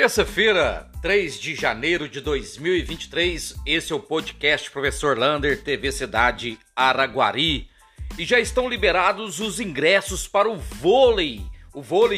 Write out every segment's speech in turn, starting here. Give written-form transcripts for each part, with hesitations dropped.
Terça-feira, 3 de janeiro de 2023, esse é o podcast Professor Lander, TV Cidade Araguari. E já estão liberados os ingressos para o vôlei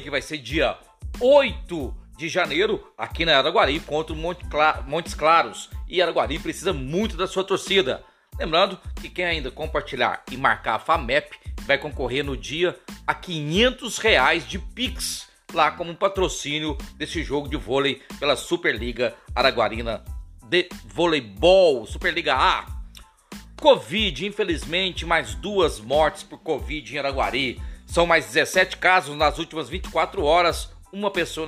que vai ser dia 8 de janeiro aqui na Araguari contra o Montes Claros. E Araguari precisa muito da sua torcida. Lembrando que quem ainda compartilhar e marcar a FAMEP vai concorrer no dia a R$500 de Pix, lá como um patrocínio desse jogo de vôlei pela Superliga Araguarina de Voleibol, Superliga A. Covid, infelizmente, mais 2 mortes por Covid em Araguari. São mais 17 casos nas últimas 24 horas, uma pessoa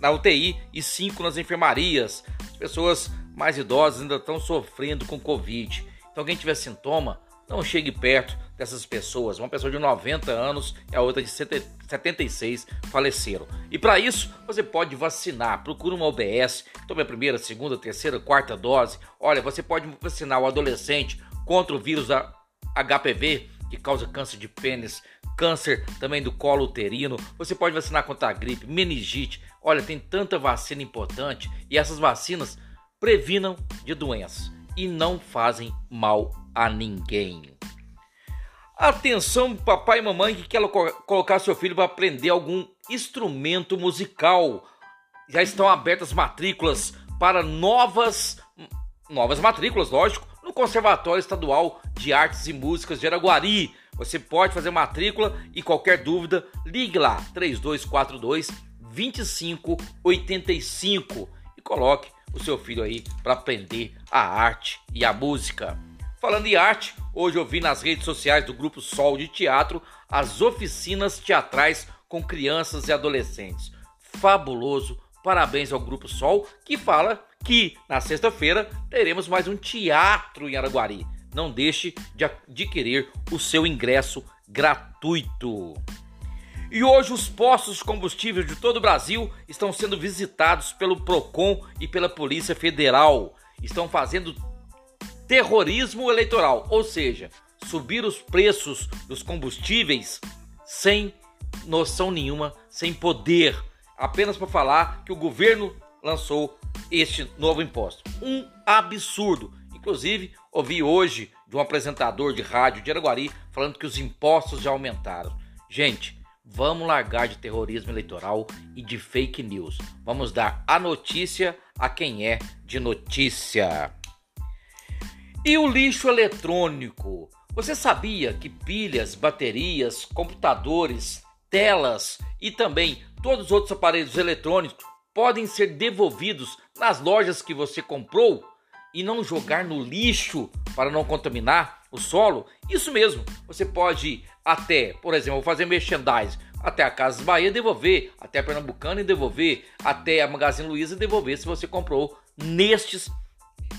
na UTI e 5 nas enfermarias. As pessoas mais idosas ainda estão sofrendo com Covid. Então, quem tiver sintoma, não chegue perto dessas pessoas. Uma pessoa de 90 anos e a outra de 76 faleceram. E para isso, você pode vacinar. Procura uma UBS, tome a primeira, segunda, terceira, quarta dose. Olha, você pode vacinar o adolescente contra o vírus da HPV, que causa câncer de pênis, câncer também do colo uterino. Você pode vacinar contra a gripe, meningite. Olha, tem tanta vacina importante e essas vacinas previnam de doenças e não fazem mal a ninguém. Atenção, papai e mamãe que quer colocar seu filho para aprender algum instrumento musical. Já estão abertas matrículas para novas matrículas, lógico, no Conservatório Estadual de Artes e Músicas de Araguari. Você pode fazer matrícula e qualquer dúvida, ligue lá 3242 2585 e coloque o seu filho aí para aprender a arte e a música. Falando em arte, hoje eu vi nas redes sociais do Grupo Sol de Teatro as oficinas teatrais com crianças e adolescentes. Fabuloso! Parabéns ao Grupo Sol, que fala que na sexta-feira teremos mais um teatro em Araguari. Não deixe de adquirir o seu ingresso gratuito. E hoje os postos de combustível de todo o Brasil estão sendo visitados pelo PROCON e pela Polícia Federal. Estão fazendo terrorismo eleitoral, ou seja, subir os preços dos combustíveis sem noção nenhuma, sem poder, apenas para falar que o governo lançou este novo imposto. Um absurdo. Inclusive, ouvi hoje de um apresentador de rádio de Araguari falando que os impostos já aumentaram. Gente, vamos largar de terrorismo eleitoral e de fake news. Vamos dar a notícia a quem é de notícia. E o lixo eletrônico? Você sabia que pilhas, baterias, computadores, telas e também todos os outros aparelhos eletrônicos podem ser devolvidos nas lojas que você comprou e não jogar no lixo para não contaminar o solo? Isso mesmo, você pode ir até, por exemplo, fazer merchandising, até a Casas Bahia devolver, até a Pernambucana devolver, até a Magazine Luiza devolver se você comprou nestes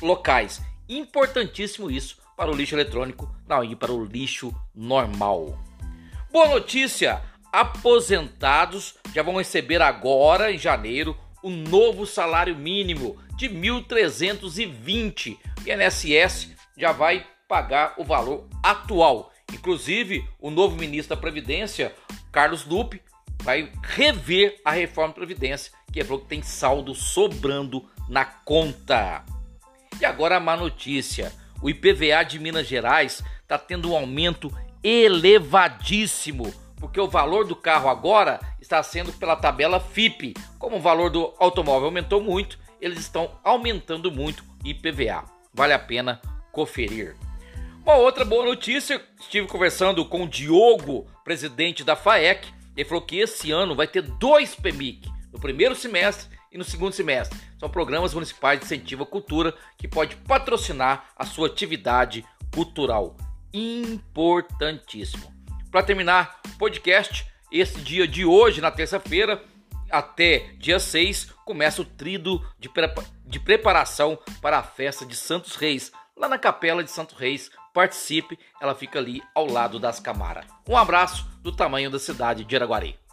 locais. Importantíssimo isso para o lixo eletrônico, não, e para o lixo normal. Boa notícia, aposentados já vão receber agora, em janeiro, um novo salário mínimo de R$ 1.320. O INSS já vai pagar o valor atual. Inclusive, o novo ministro da Previdência, Carlos Lupe, vai rever a reforma da Previdência, que falou que tem saldo sobrando na conta. E agora a má notícia, o IPVA de Minas Gerais está tendo um aumento elevadíssimo, porque o valor do carro agora está sendo pela tabela FIPE. Como o valor do automóvel aumentou muito, eles estão aumentando muito o IPVA. Vale a pena conferir. Uma outra boa notícia, estive conversando com o Diogo, presidente da FAEC, ele falou que esse ano vai ter 2 PMIC, no primeiro semestre e no segundo semestre. São programas municipais de incentivo à cultura que pode patrocinar a sua atividade cultural. Importantíssimo. Para terminar o podcast, esse dia de hoje, na terça-feira, até dia 6, começa o tríduo de preparação para a festa de Santos Reis, lá na Capela de Santos Reis. Participe, ela fica ali ao lado das Camaras. Um abraço do tamanho da cidade de Araguari.